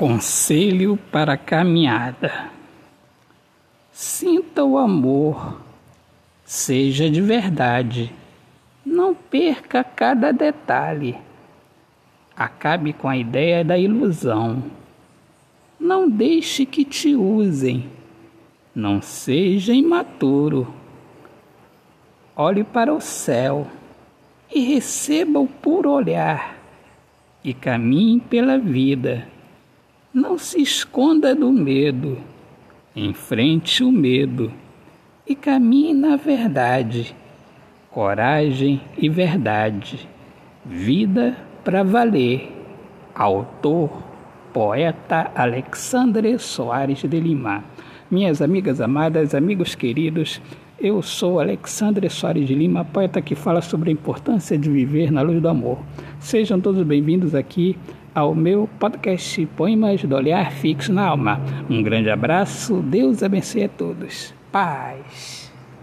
Conselho para a caminhada. Sinta o amor, seja de verdade, não perca cada detalhe, acabe com a ideia da ilusão, não deixe que te usem, não seja imaturo, olhe para o céu e receba-o por olhar e caminhe pela vida, não se esconda do medo, enfrente o medo e caminhe na verdade, coragem e verdade, vida para valer. Autor, poeta Alexandre Soares de Lima. Minhas amigas amadas, amigos queridos, eu sou Alexandre Soares de Lima, poeta que fala sobre a importância de viver na luz do amor. Sejam todos bem-vindos aqui ao meu podcast Poemas do Olhar Fixo na Alma. Um grande abraço, Deus abençoe a todos. Paz.